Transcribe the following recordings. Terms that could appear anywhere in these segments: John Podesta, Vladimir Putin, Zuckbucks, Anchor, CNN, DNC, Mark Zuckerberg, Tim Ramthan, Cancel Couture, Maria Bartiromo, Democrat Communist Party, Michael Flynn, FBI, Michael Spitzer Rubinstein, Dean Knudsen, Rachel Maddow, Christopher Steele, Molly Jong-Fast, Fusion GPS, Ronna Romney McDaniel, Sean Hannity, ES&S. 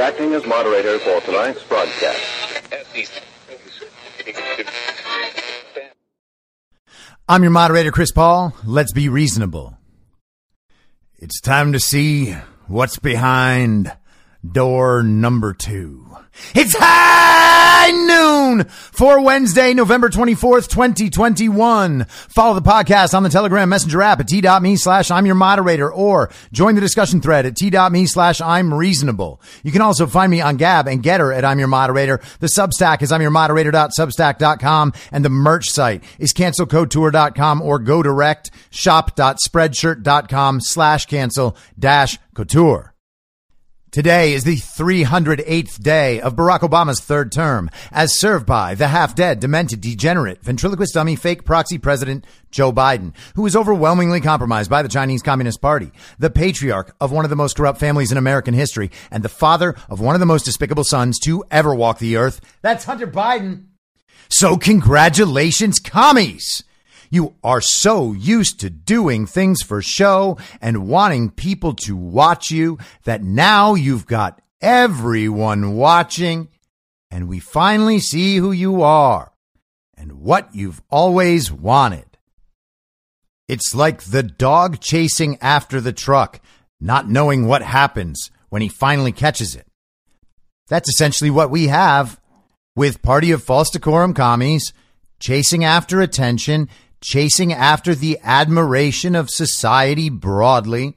Acting as moderator for tonight's broadcast. I'm your moderator, Chris Paul. Let's be reasonable. It's time to see what's behind door number 2. It's high noon for Wednesday, November 24th, 2021. Follow the podcast on the Telegram Messenger app at t.me/I'm your moderator or join the discussion thread at t.me/I'm reasonable. You can also find me on Gab and Getter at I'm your moderator. The Substack is imyourmoderator.substack.com and the merch site is cancelcouture.com or go direct shop.spreadshirt.com/cancel-couture. Today is the 308th day of Barack Obama's third term, as served by the half-dead, demented, degenerate, ventriloquist dummy, fake proxy president Joe Biden, who is overwhelmingly compromised by the Chinese Communist Party, the patriarch of one of the most corrupt families in American history, and the father of one of the most despicable sons to ever walk the earth. That's Hunter Biden. So congratulations, commies. You are so used to doing things for show and wanting people to watch you that now you've got everyone watching, and we finally see who you are and what you've always wanted. It's like the dog chasing after the truck, not knowing what happens when he finally catches it. That's essentially what we have with party of false decorum commies chasing after attention, chasing after the admiration of society broadly,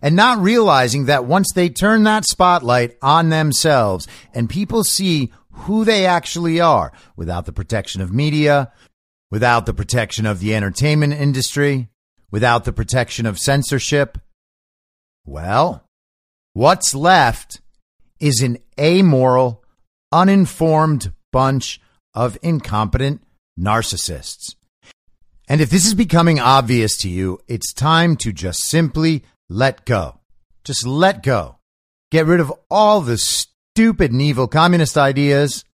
and not realizing that once they turn that spotlight on themselves and people see who they actually are, without the protection of media, without the protection of the entertainment industry, without the protection of censorship, well, what's left is an amoral, uninformed bunch of incompetent narcissists. And if this is becoming obvious to you, it's time to just simply let go. Just let go. Get rid of all the stupid and evil communist ideas.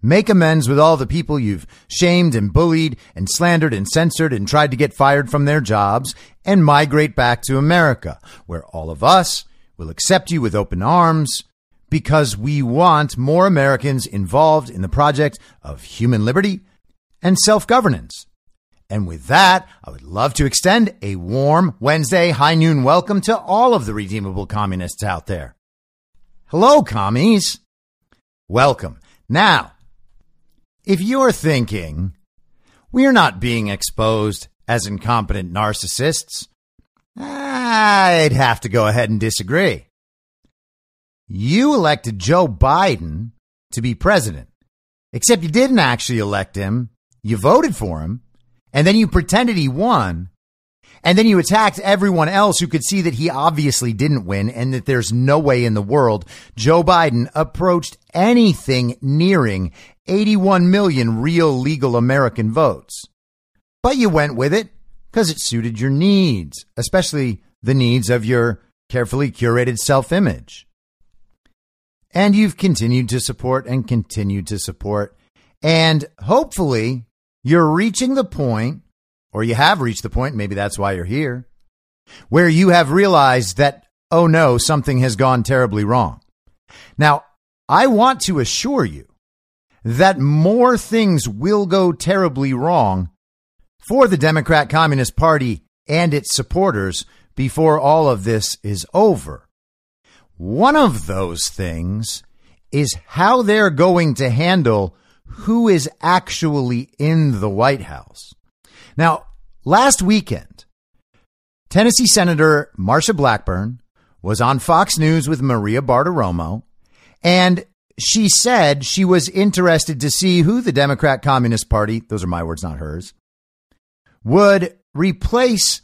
Make amends with all the people you've shamed and bullied and slandered and censored and tried to get fired from their jobs, and migrate back to America, where all of us will accept you with open arms, because we want more Americans involved in the project of human liberty and self-governance. And with that, I would love to extend a warm Wednesday high noon welcome to all of the redeemable communists out there. Hello, commies. Welcome. Now, if you're thinking we're not being exposed as incompetent narcissists, I'd have to go ahead and disagree. You elected Joe Biden to be president, except you didn't actually elect him. You voted for him. And then you pretended he won, and then you attacked everyone else who could see that he obviously didn't win and that there's no way in the world Joe Biden approached anything nearing 81 million real legal American votes. But you went with it because it suited your needs, especially the needs of your carefully curated self-image. And you've continued to support, and hopefully you're reaching the point, or you have reached the point, maybe that's why you're here, where you have realized that, oh no, something has gone terribly wrong. Now, I want to assure you that more things will go terribly wrong for the Democrat Communist Party and its supporters before all of this is over. One of those things is how they're going to handle who is actually in the White House. Now, last weekend, Tennessee Senator Marsha Blackburn was on Fox News with Maria Bartiromo, and she said she was interested to see who the Democrat Communist Party, those are my words, not hers, would replace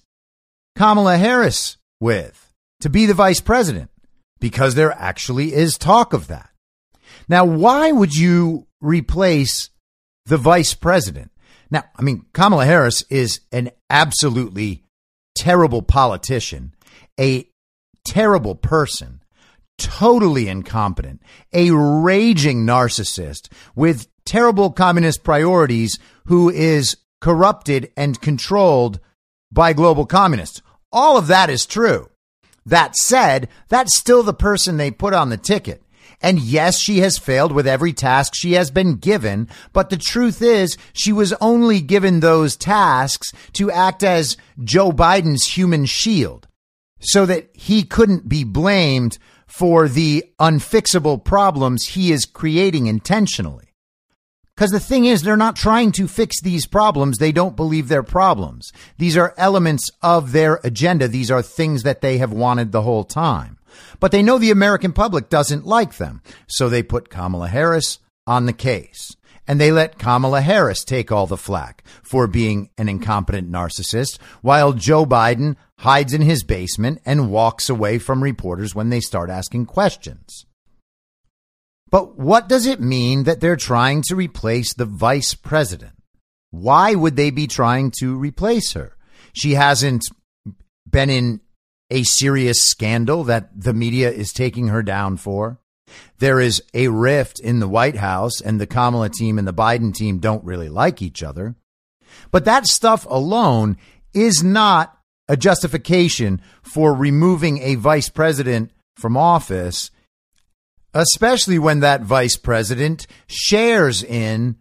Kamala Harris with to be the vice president, because there actually is talk of that. Now, why would you replace the vice president? Now, I mean, Kamala Harris is an absolutely terrible politician, a terrible person, totally incompetent, a raging narcissist with terrible communist priorities who is corrupted and controlled by global communists. All of that is true. That said, that's still the person they put on the ticket. And yes, she has failed with every task she has been given. But the truth is, she was only given those tasks to act as Joe Biden's human shield so that he couldn't be blamed for the unfixable problems he is creating intentionally. Because the thing is, they're not trying to fix these problems. They don't believe they're problems. These are elements of their agenda. These are things that they have wanted the whole time. But they know the American public doesn't like them. So they put Kamala Harris on the case, and they let Kamala Harris take all the flack for being an incompetent narcissist, while Joe Biden hides in his basement and walks away from reporters when they start asking questions. But what does it mean that they're trying to replace the vice president? Why would they be trying to replace her? She hasn't been in a serious scandal that the media is taking her down for. There is a rift in the White House, and the Kamala team and the Biden team don't really like each other. But that stuff alone is not a justification for removing a vice president from office, especially when that vice president shares in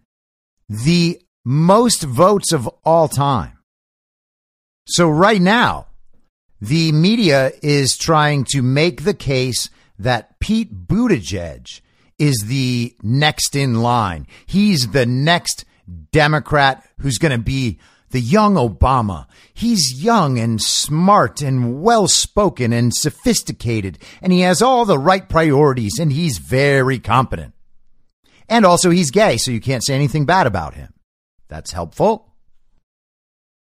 the most votes of all time. So right now, the media is trying to make the case that Pete Buttigieg is the next in line. He's the next Democrat who's going to be the young Obama. He's young and smart and well-spoken and sophisticated, and he has all the right priorities, and he's very competent. And also he's gay, so you can't say anything bad about him. That's helpful.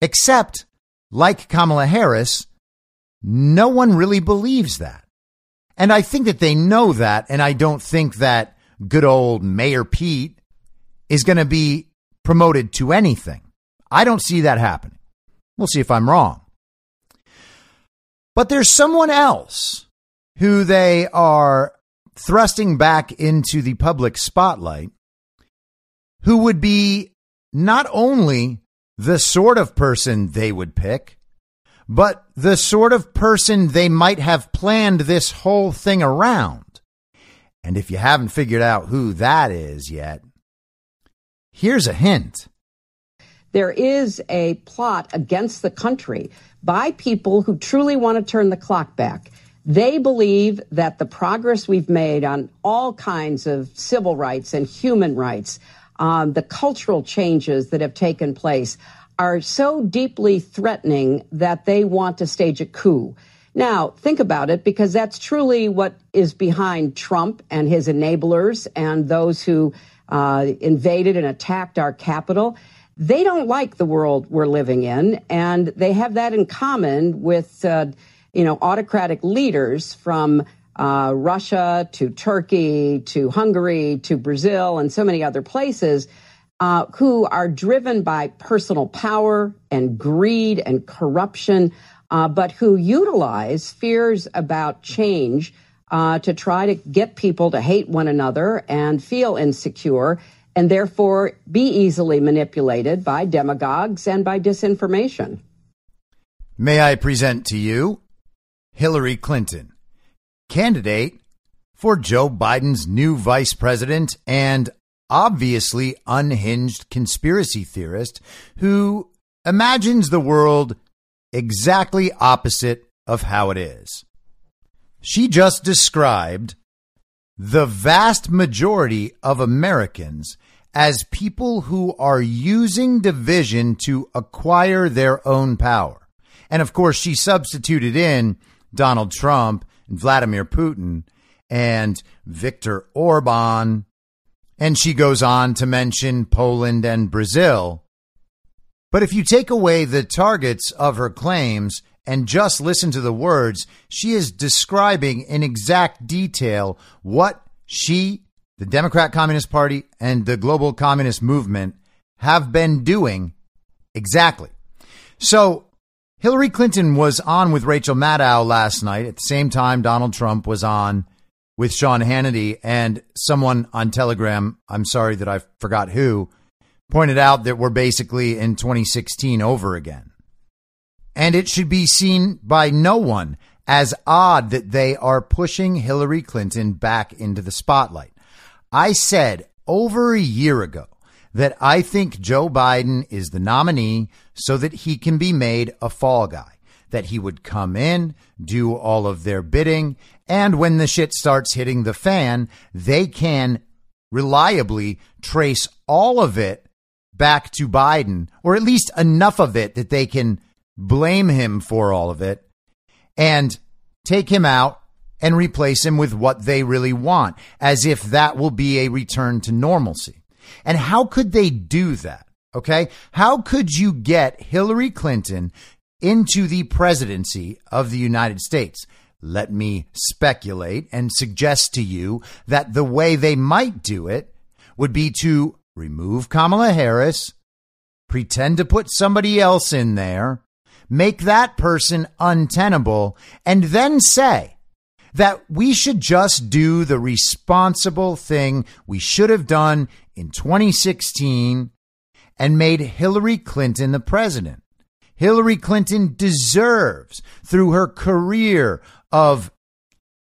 Except, like Kamala Harris, no one really believes that. And I think that they know that. And I don't think that good old Mayor Pete is going to be promoted to anything. I don't see that happening. We'll see if I'm wrong. But there's someone else who they are thrusting back into the public spotlight who would be not only the sort of person they would pick, but the sort of person they might have planned this whole thing around. And if you haven't figured out who that is yet, here's a hint. There is a plot against the country by people who truly want to turn the clock back. They believe that the progress we've made on all kinds of civil rights and human rights, the cultural changes that have taken place, are so deeply threatening that they want to stage a coup. Now, think about it, because that's truly what is behind Trump and his enablers and those who invaded and attacked our capital. They don't like the world we're living in, and they have that in common with, autocratic leaders from Russia to Turkey to Hungary to Brazil and so many other places, who are driven by personal power and greed and corruption, but who utilize fears about change to try to get people to hate one another and feel insecure and therefore be easily manipulated by demagogues and by disinformation. May I present to you Hillary Clinton, candidate for Joe Biden's new vice president and obviously unhinged conspiracy theorist who imagines the world exactly opposite of how it is. She just described the vast majority of Americans as people who are using division to acquire their own power. And of course, she substituted in Donald Trump and Vladimir Putin and Viktor Orban. And she goes on to mention Poland and Brazil. But if you take away the targets of her claims and just listen to the words, she is describing in exact detail what she, the Democrat Communist Party, and the global communist movement have been doing exactly. So Hillary Clinton was on with Rachel Maddow last night at the same time Donald Trump was on with Sean Hannity, and someone on Telegram, I'm sorry that I forgot who, pointed out that we're basically in 2016 over again. And it should be seen by no one as odd that they are pushing Hillary Clinton back into the spotlight. I said over a year ago that I think Joe Biden is the nominee so that he can be made a fall guy, that he would come in, do all of their bidding, and when the shit starts hitting the fan, they can reliably trace all of it back to Biden, or at least enough of it that they can blame him for all of it and take him out and replace him with what they really want, as if that will be a return to normalcy. And how could they do that? OK, how could you get Hillary Clinton into the presidency of the United States? Let me speculate and suggest to you that the way they might do it would be to remove Kamala Harris, pretend to put somebody else in there, make that person untenable, and then say that we should just do the responsible thing we should have done in 2016 and made Hillary Clinton the president. Hillary Clinton deserves, through her career of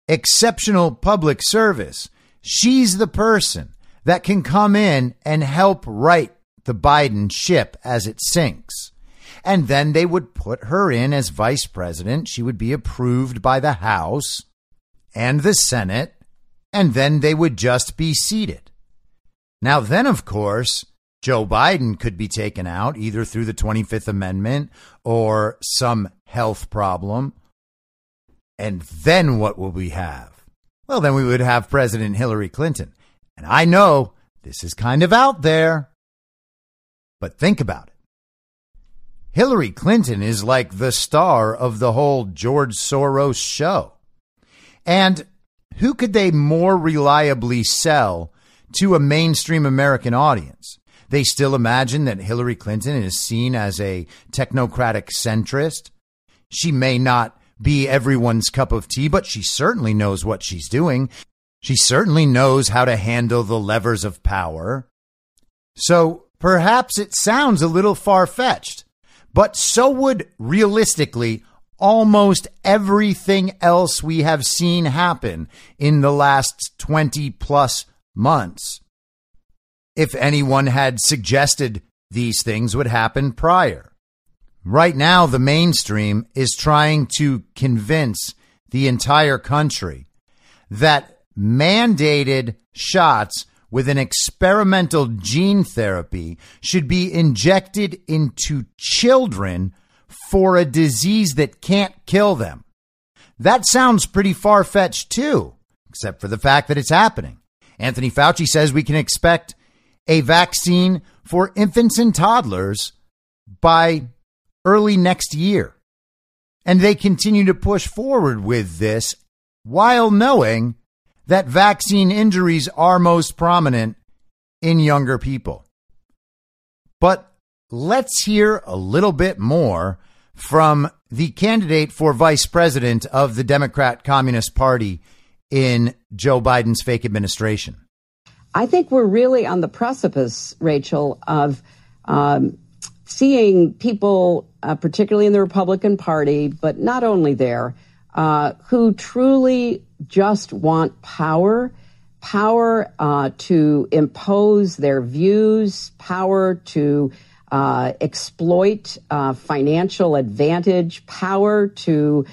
exceptional public service, she's the person that can come in and help right the Biden ship as it sinks. And then they would put her in as vice president. She would be approved by the House and the Senate, and then they would just be seated. Now, then, of course, Joe Biden could be taken out either through the 25th Amendment or some health problem. And then what will we have? Well, then we would have President Hillary Clinton. And I know this is kind of out there, but think about it. Hillary Clinton is like the star of the whole George Soros show. And who could they more reliably sell to a mainstream American audience? They still imagine that Hillary Clinton is seen as a technocratic centrist. She may not be everyone's cup of tea, but she certainly knows what she's doing. She certainly knows how to handle the levers of power. So perhaps it sounds a little far-fetched, but so would realistically almost everything else we have seen happen in the last 20 plus months, if anyone had suggested these things would happen prior. Right now, the mainstream is trying to convince the entire country that mandated shots with an experimental gene therapy should be injected into children for a disease that can't kill them. That sounds pretty far-fetched too, except for the fact that it's happening. Anthony Fauci says we can expect a vaccine for infants and toddlers by early next year. And they continue to push forward with this while knowing that vaccine injuries are most prominent in younger people. But let's hear a little bit more from the candidate for vice president of the Democrat Communist Party in Joe Biden's fake administration. I think we're really on the precipice, Rachel, of seeing people, particularly in the Republican Party, but not only there, who truly just want power to impose their views, power to exploit financial advantage, power to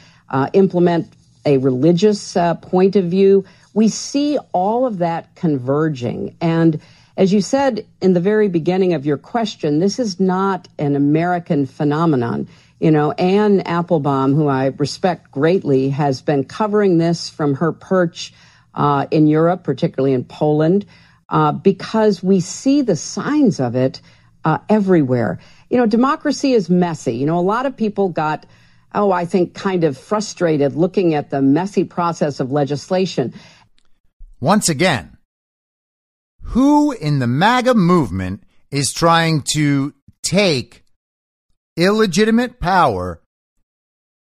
implement a religious point of view. We see all of that converging. And as you said in the very beginning of your question, this is not an American phenomenon. You know, Ann Applebaum, who I respect greatly, has been covering this from her perch in Europe, particularly in Poland, because we see the signs of it everywhere. You know, democracy is messy. You know, a lot of people got I think kind of frustrated looking at the messy process of legislation. Once again, who in the MAGA movement is trying to take illegitimate power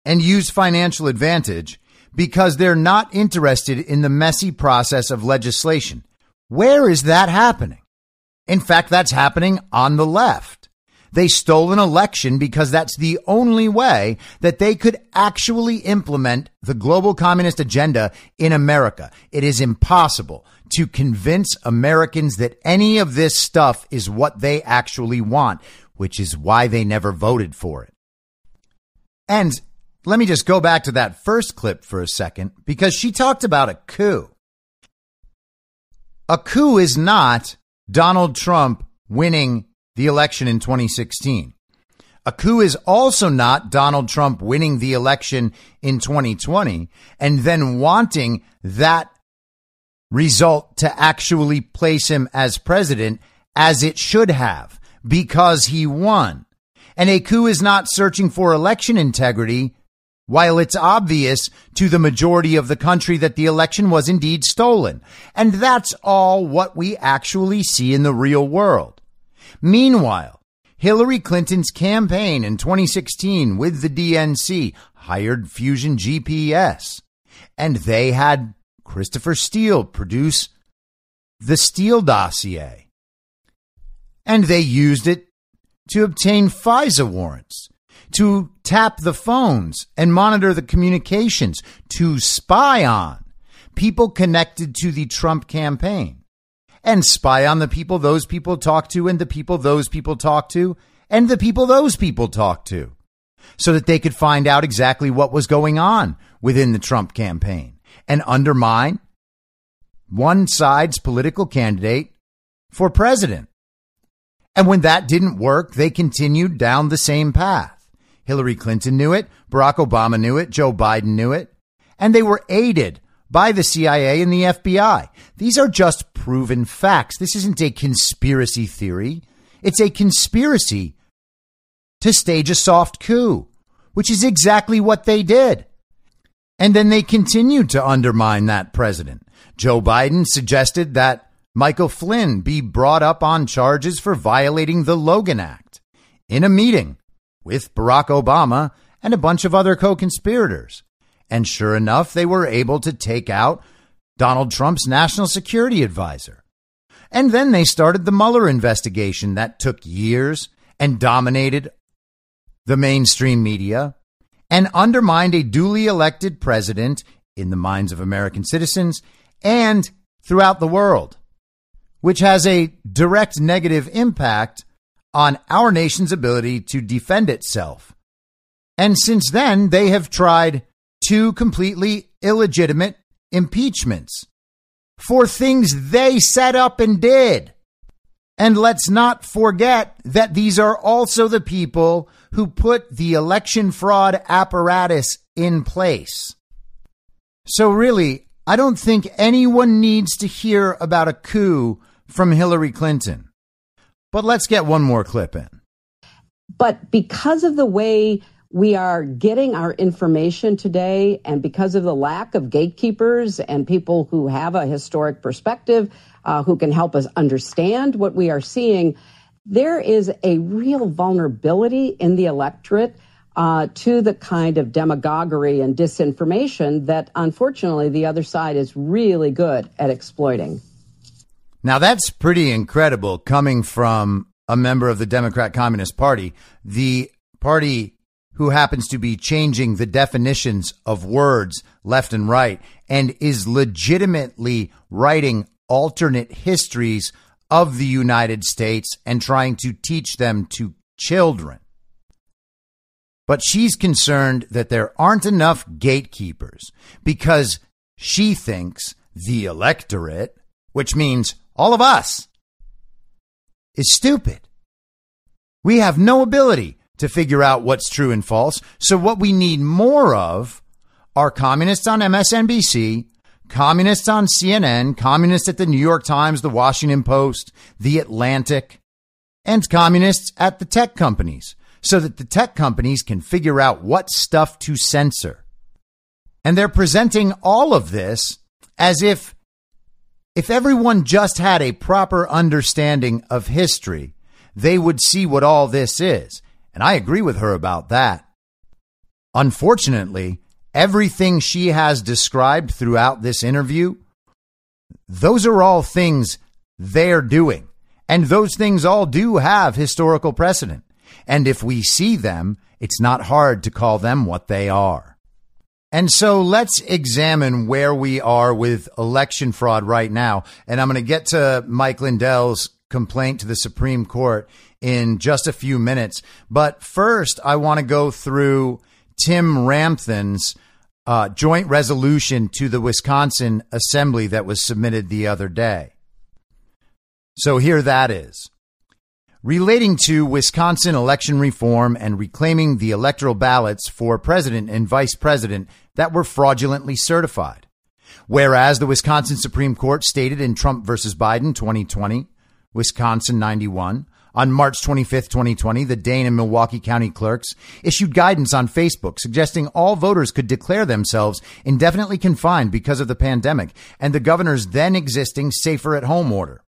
and use financial advantage because they're not interested in the messy process of legislation. Where is that happening? In fact, that's happening on the left. They stole an election because that's the only way that they could actually implement the global communist agenda in America. It is impossible to convince Americans that any of this stuff is what they actually want, which is why they never voted for it. And let me just go back to that first clip for a second, because she talked about a coup. A coup is not Donald Trump winning the election in 2016. A coup is also not Donald Trump winning the election in 2020 and then wanting that result to actually place him as president, as it should have, because he won. And a coup is not searching for election integrity, while it's obvious to the majority of the country that the election was indeed stolen. And that's all what we actually see in the real world. Meanwhile, Hillary Clinton's campaign in 2016 with the DNC hired Fusion GPS, and they had Christopher Steele produce the Steele dossier. And they used it to obtain FISA warrants, to tap the phones and monitor the communications, to spy on people connected to the Trump campaign, and spy on the people those people talk to, and the people those people talk to, and the people those people talk to, so that they could find out exactly what was going on within the Trump campaign and undermine one side's political candidate for president. And when that didn't work, they continued down the same path. Hillary Clinton knew it. Barack Obama knew it. Joe Biden knew it. And they were aided by the CIA and the FBI. These are just proven facts. This isn't a conspiracy theory. It's a conspiracy to stage a soft coup, which is exactly what they did. And then they continued to undermine that president. Joe Biden suggested that Michael Flynn be brought up on charges for violating the Logan Act in a meeting with Barack Obama and a bunch of other co-conspirators. And sure enough, they were able to take out Donald Trump's national security advisor. And then they started the Mueller investigation that took years and dominated the mainstream media and undermined a duly elected president in the minds of American citizens and throughout the world, which has a direct negative impact on our nation's ability to defend itself. And since then, they have tried two completely illegitimate impeachments for things they set up and did. And let's not forget that these are also the people who put the election fraud apparatus in place. So really, I don't think anyone needs to hear about a coup from Hillary Clinton. But let's get one more clip in. But because of the way we are getting our information today, and because of the lack of gatekeepers and people who have a historic perspective, who can help us understand what we are seeing, there is a real vulnerability in the electorate to the kind of demagoguery and disinformation that, unfortunately, the other side is really good at exploiting. Now, that's pretty incredible coming from a member of the Democrat Communist Party, the party who happens to be changing the definitions of words left and right and is legitimately writing alternate histories of the United States and trying to teach them to children. But she's concerned that there aren't enough gatekeepers because she thinks the electorate, which means all of us, is stupid. We have no ability to figure out what's true and false. So what we need more of are communists on MSNBC, communists on CNN, communists at the New York Times, the Washington Post, the Atlantic, and communists at the tech companies, so that the tech companies can figure out what stuff to censor. And they're presenting all of this as if everyone just had a proper understanding of history, they would see what all this is. And I agree with her about that. Unfortunately, everything she has described throughout this interview, those are all things they're doing. And those things all do have historical precedent. And if we see them, it's not hard to call them what they are. And so let's examine where we are with election fraud right now. And I'm going to get to Mike Lindell's complaint to the Supreme Court in just a few minutes. But first, I want to go through Tim Ramthan's joint resolution to the Wisconsin Assembly that was submitted the other day. So here that is. Relating to Wisconsin election reform and reclaiming the electoral ballots for president and vice president that were fraudulently certified. Whereas the Wisconsin Supreme Court stated in Trump versus Biden 2020, Wisconsin 91, on March 25th, 2020, the Dane and Milwaukee County clerks issued guidance on Facebook suggesting all voters could declare themselves indefinitely confined because of the pandemic and the governor's then existing safer at home order.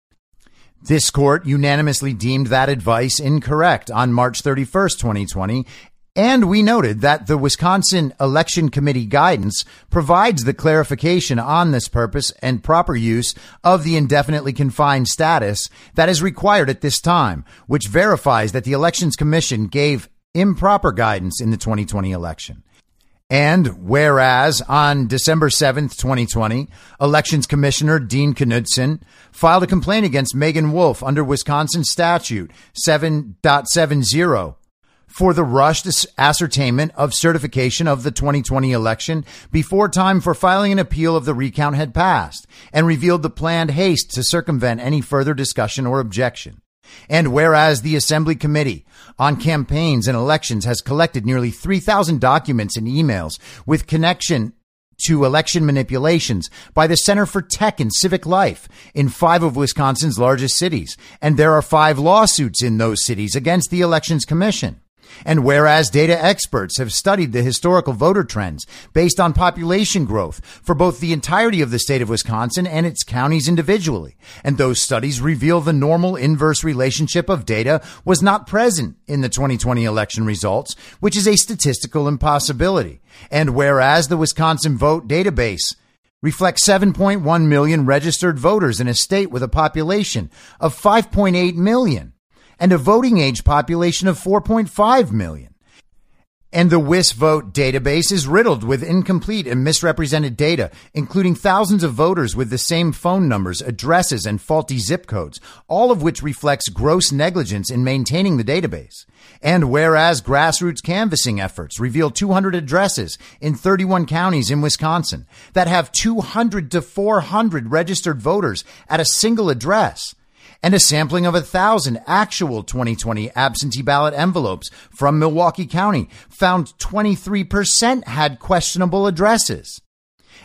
This court unanimously deemed that advice incorrect on March 31st, 2020. And we noted that the Wisconsin Election Committee guidance provides the clarification on this purpose and proper use of the indefinitely confined status that is required at this time, which verifies that the Elections Commission gave improper guidance in the 2020 election. And whereas on December 7th, 2020, Elections Commissioner Dean Knudsen filed a complaint against Megan Wolf under Wisconsin Statute 7.70 for the rushed ascertainment of certification of the 2020 election before time for filing an appeal of the recount had passed, and revealed the planned haste to circumvent any further discussion or objection. And whereas the Assembly Committee on Campaigns and Elections has collected nearly 3,000 documents and emails with connection to election manipulations by the Center for Tech and Civic Life in 5 of Wisconsin's largest cities, and there are 5 lawsuits in those cities against the Elections Commission. And whereas data experts have studied the historical voter trends based on population growth for both the entirety of the state of Wisconsin and its counties individually, and those studies reveal the normal inverse relationship of data was not present in the 2020 election results, which is a statistical impossibility. And whereas the Wisconsin Vote Database reflects 7.1 million registered voters in a state with a population of 5.8 million. And a voting age population of 4.5 million. And the WisVote database is riddled with incomplete and misrepresented data, including thousands of voters with the same phone numbers, addresses, and faulty zip codes, all of which reflects gross negligence in maintaining the database. And whereas grassroots canvassing efforts reveal 200 addresses in 31 counties in Wisconsin that have 200 to 400 registered voters at a single address, and a sampling of 1,000 actual 2020 absentee ballot envelopes from Milwaukee County found 23% had questionable addresses.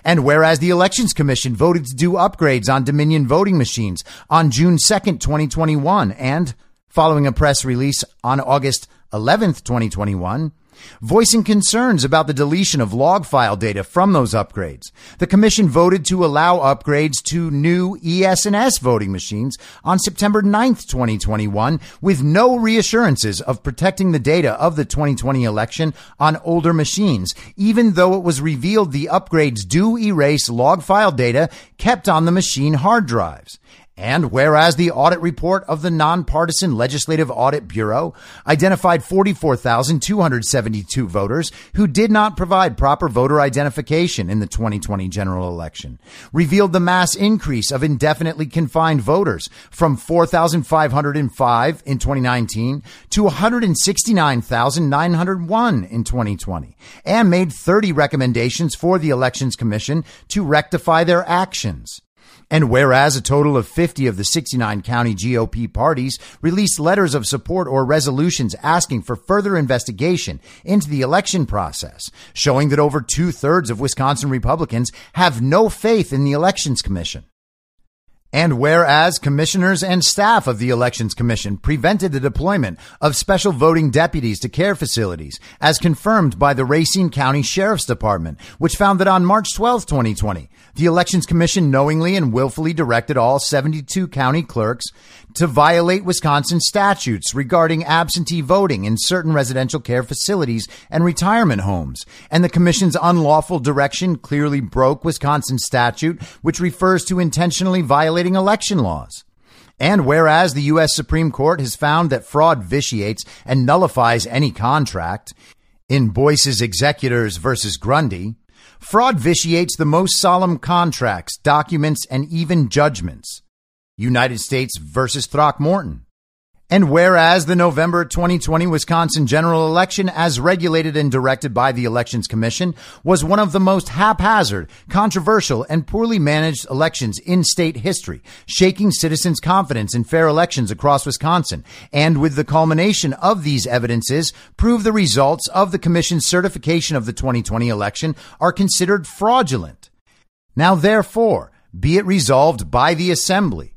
And whereas the Elections Commission voted to do upgrades on Dominion voting machines on June 2nd, 2021, and following a press release on August 11th, 2021, voicing concerns about the deletion of log file data from those upgrades, the commission voted to allow upgrades to new ES&S voting machines on September 9th, 2021, with no reassurances of protecting the data of the 2020 election on older machines, even though it was revealed the upgrades do erase log file data kept on the machine hard drives. And whereas the audit report of the Nonpartisan Legislative Audit Bureau identified 44,272 voters who did not provide proper voter identification in the 2020 general election, revealed the mass increase of indefinitely confined voters from 4,505 in 2019 to 169,901 in 2020, and made 30 recommendations for the Elections Commission to rectify their actions. And whereas a total of 50 of the 69 county GOP parties released letters of support or resolutions asking for further investigation into the election process, showing that over 2/3 of Wisconsin Republicans have no faith in the Elections Commission. And whereas commissioners and staff of the Elections Commission prevented the deployment of special voting deputies to care facilities, as confirmed by the Racine County Sheriff's Department, which found that on March 12, 2020, the Elections Commission knowingly and willfully directed all 72 county clerks to violate Wisconsin statutes regarding absentee voting in certain residential care facilities and retirement homes. And the commission's unlawful direction clearly broke Wisconsin statute, which refers to intentionally violating election laws. And whereas the U.S. Supreme Court has found that fraud vitiates and nullifies any contract in Boyce's Executors versus Grundy, fraud vitiates the most solemn contracts, documents, and even judgments. United States versus Throckmorton. And whereas the November 2020 Wisconsin general election, as regulated and directed by the Elections Commission, was one of the most haphazard, controversial, and poorly managed elections in state history, shaking citizens' confidence in fair elections across Wisconsin, and with the culmination of these evidences, prove the results of the commission's certification of the 2020 election are considered fraudulent. Now, therefore, be it resolved by the Assembly,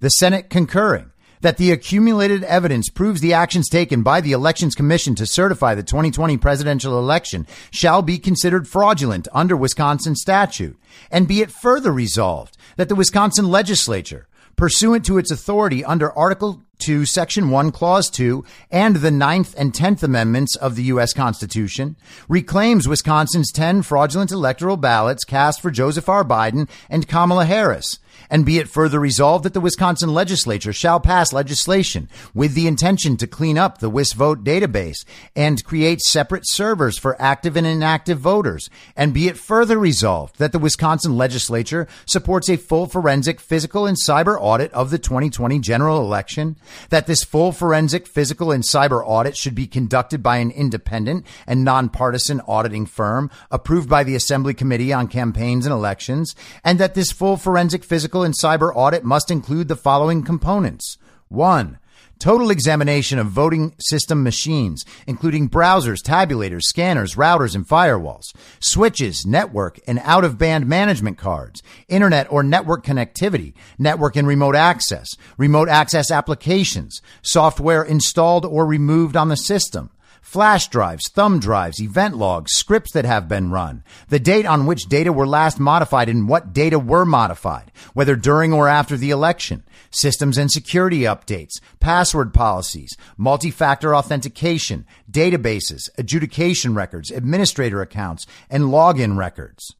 the Senate concurring, that the accumulated evidence proves the actions taken by the Elections Commission to certify the 2020 presidential election shall be considered fraudulent under Wisconsin statute. And be it further resolved that the Wisconsin legislature, pursuant to its authority under Article 2, Section 1, Clause 2, and the 9th and 10th Amendments of the U.S. Constitution, reclaims Wisconsin's 10 fraudulent electoral ballots cast for Joseph R. Biden and Kamala Harris. And be it further resolved that the Wisconsin legislature shall pass legislation with the intention to clean up the WisVote database and create separate servers for active and inactive voters. And be it further resolved that the Wisconsin legislature supports a full forensic, physical, and cyber audit of the 2020 general election, that this full forensic, physical, and cyber audit should be conducted by an independent and nonpartisan auditing firm approved by the Assembly Committee on Campaigns and Elections, and that this full forensic, physical, and cyber audit must include the following components. 1. Total examination of voting system machines, including browsers, tabulators, scanners, routers, and firewalls, switches, network, and out-of-band management cards, internet or network connectivity, network and remote access applications, software installed or removed on the system, flash drives, thumb drives, event logs, scripts that have been run, the date on which data were last modified and what data were modified, whether during or after the election, systems and security updates, password policies, multi-factor authentication, databases, adjudication records, administrator accounts, and login records.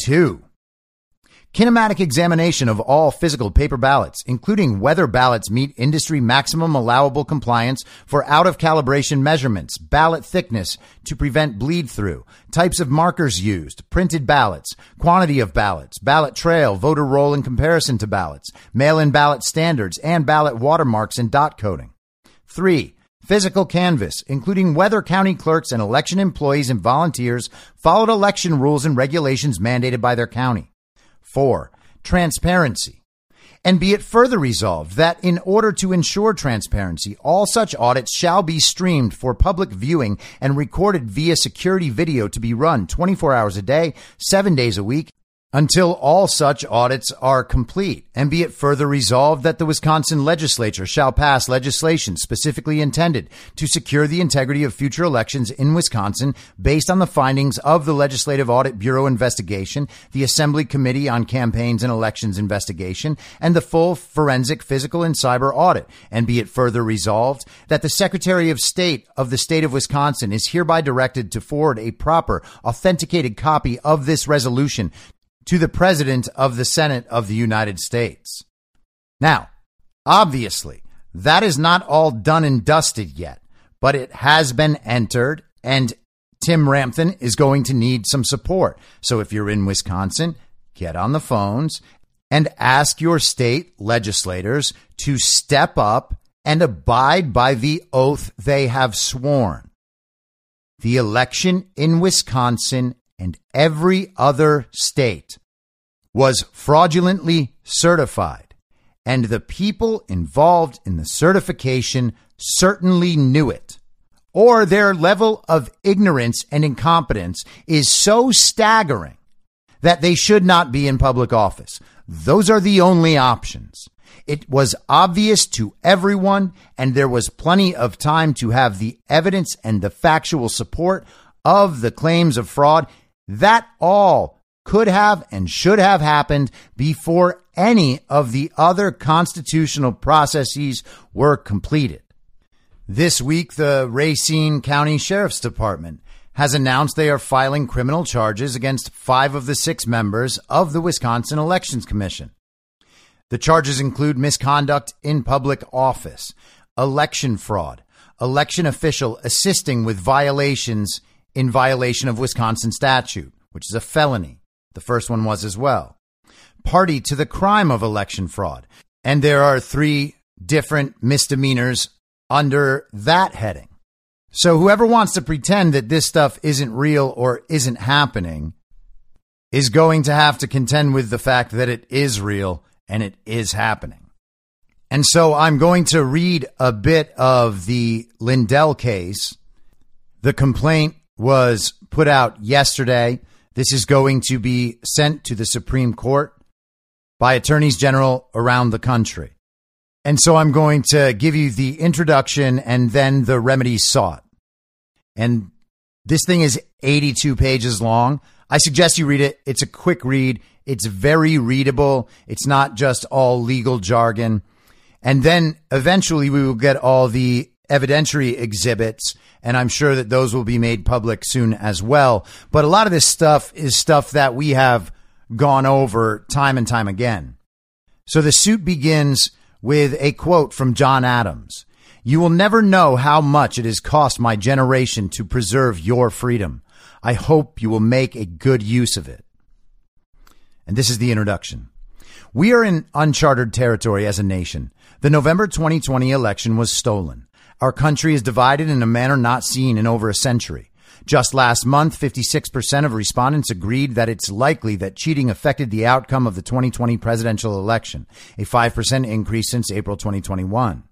2. Kinematic examination of all physical paper ballots, including whether ballots meet industry maximum allowable compliance for out-of-calibration measurements, ballot thickness to prevent bleed-through, types of markers used, printed ballots, quantity of ballots, ballot trail, voter roll in comparison to ballots, mail-in ballot standards, and ballot watermarks and dot coding. 3. Physical canvass, including whether county clerks and election employees and volunteers followed election rules and regulations mandated by their county. 4. Transparency. And be it further resolved that in order to ensure transparency, all such audits shall be streamed for public viewing and recorded via security video to be run 24 hours a day, 7 days a week, until all such audits are complete. And be it further resolved that the Wisconsin legislature shall pass legislation specifically intended to secure the integrity of future elections in Wisconsin based on the findings of the Legislative Audit Bureau investigation, the Assembly Committee on Campaigns and Elections investigation, and the full forensic, physical, and cyber audit. And be it further resolved that the Secretary of State of the state of Wisconsin is hereby directed to forward a proper, authenticated copy of this resolution to the President of the Senate of the United States. Now, obviously, that is not all done and dusted yet, but it has been entered, and Tim Ramthan is going to need some support. So if you're in Wisconsin, get on the phones and ask your state legislators to step up and abide by the oath they have sworn. The election in Wisconsin and every other state was fraudulently certified, and the people involved in the certification certainly knew it, or their level of ignorance and incompetence is so staggering that they should not be in public office. Those are the only options. It was obvious to everyone, and there was plenty of time to have the evidence and the factual support of the claims of fraud. That all could have and should have happened before any of the other constitutional processes were completed. This week, the Racine County Sheriff's Department has announced they are filing criminal charges against 5 of the 6 members of the Wisconsin Elections Commission. The charges include misconduct in public office, election fraud, election official assisting with violations in violation of Wisconsin statute, which is a felony. The first one was as well. Party to the crime of election fraud. And there are 3 different misdemeanors under that heading. So whoever wants to pretend that this stuff isn't real or isn't happening is going to have to contend with the fact that it is real and it is happening. And so I'm going to read a bit of the Lindell case. The complaint was put out yesterday. This is going to be sent to the Supreme Court by attorneys general around the country. And so I'm going to give you the introduction and then the remedies sought. And this thing is 82 pages long. I suggest you read it. It's a quick read. It's very readable. It's not just all legal jargon. And then eventually we will get all the evidentiary exhibits, and I'm sure that those will be made public soon as well. But a lot of this stuff is stuff that we have gone over time and time again. So the suit begins with a quote from John Adams. "You will never know how much it has cost my generation to preserve your freedom. I hope you will make a good use of it." And this is the introduction. "We are in uncharted territory as a nation. The November 2020 election was stolen. Our country is divided in a manner not seen in over a century. Just last month, 56% of respondents agreed that it's likely that cheating affected the outcome of the 2020 presidential election, a 5% increase since April 2021.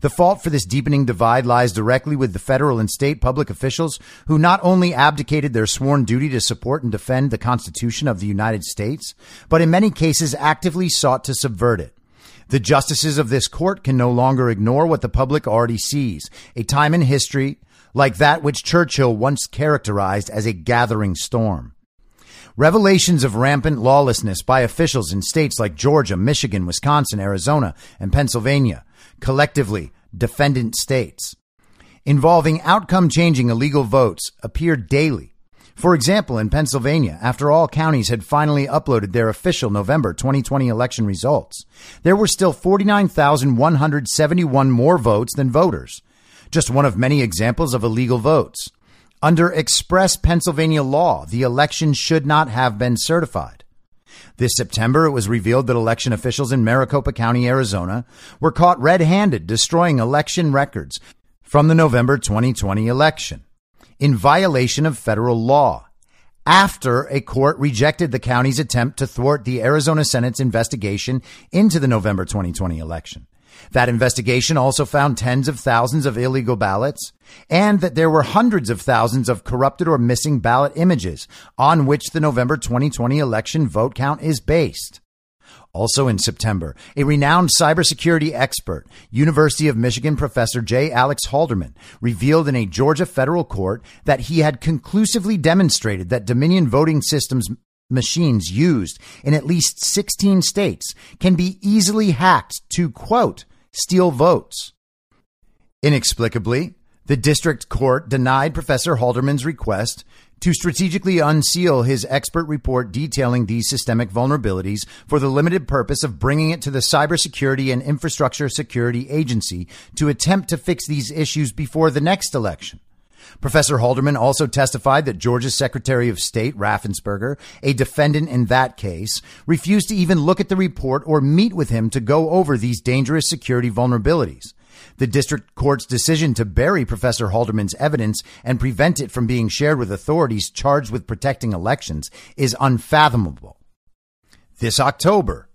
The fault for this deepening divide lies directly with the federal and state public officials who not only abdicated their sworn duty to support and defend the Constitution of the United States, but in many cases actively sought to subvert it. The justices of this court can no longer ignore what the public already sees, a time in history like that which Churchill once characterized as a gathering storm. Revelations of rampant lawlessness by officials in states like Georgia, Michigan, Wisconsin, Arizona, and Pennsylvania, collectively defendant states, involving outcome-changing illegal votes appear daily. For example, in Pennsylvania, after all counties had finally uploaded their official November 2020 election results, there were still 49,171 more votes than voters. Just one of many examples of illegal votes. Under express Pennsylvania law, the election should not have been certified. This September, it was revealed that election officials in Maricopa County, Arizona, were caught red-handed destroying election records from the November 2020 election in violation of federal law after a court rejected the county's attempt to thwart the Arizona Senate's investigation into the November 2020 election. That investigation also found tens of thousands of illegal ballots and that there were hundreds of thousands of corrupted or missing ballot images on which the November 2020 election vote count is based. Also in September, a renowned cybersecurity expert, University of Michigan professor J. Alex Halderman, revealed in a Georgia federal court that he had conclusively demonstrated that Dominion voting systems machines used in at least 16 states can be easily hacked to, quote, steal votes. Inexplicably, the district court denied Professor Halderman's request to strategically unseal his expert report detailing these systemic vulnerabilities for the limited purpose of bringing it to the Cybersecurity and Infrastructure Security Agency to attempt to fix these issues before the next election. Professor Halderman also testified that Georgia's Secretary of State, Raffensperger, a defendant in that case, refused to even look at the report or meet with him to go over these dangerous security vulnerabilities. The district court's decision to bury Professor Halderman's evidence and prevent it from being shared with authorities charged with protecting elections is unfathomable. This October,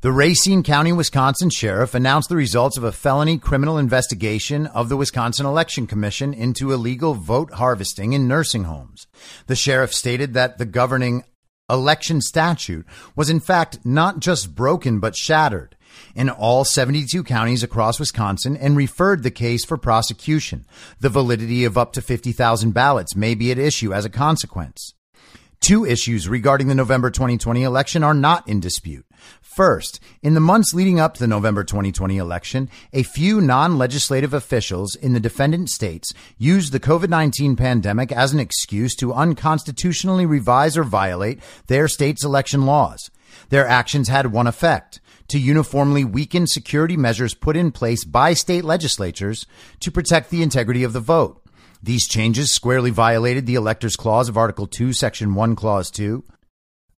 the Racine County, Wisconsin sheriff announced the results of a felony criminal investigation of the Wisconsin Election Commission into illegal vote harvesting in nursing homes. The sheriff stated that the governing election statute was in fact not just broken but shattered in all 72 counties across Wisconsin and referred the case for prosecution. The validity of up to 50,000 ballots may be at issue as a consequence. Two issues regarding the November 2020 election are not in dispute. First, in the months leading up to the November 2020 election, a few non-legislative officials in the defendant states used the COVID-19 pandemic as an excuse to unconstitutionally revise or violate their state's election laws. Their actions had one effect: to uniformly weaken security measures put in place by state legislatures to protect the integrity of the vote. These changes squarely violated the Electors Clause of Article 2, Section 1, Clause 2,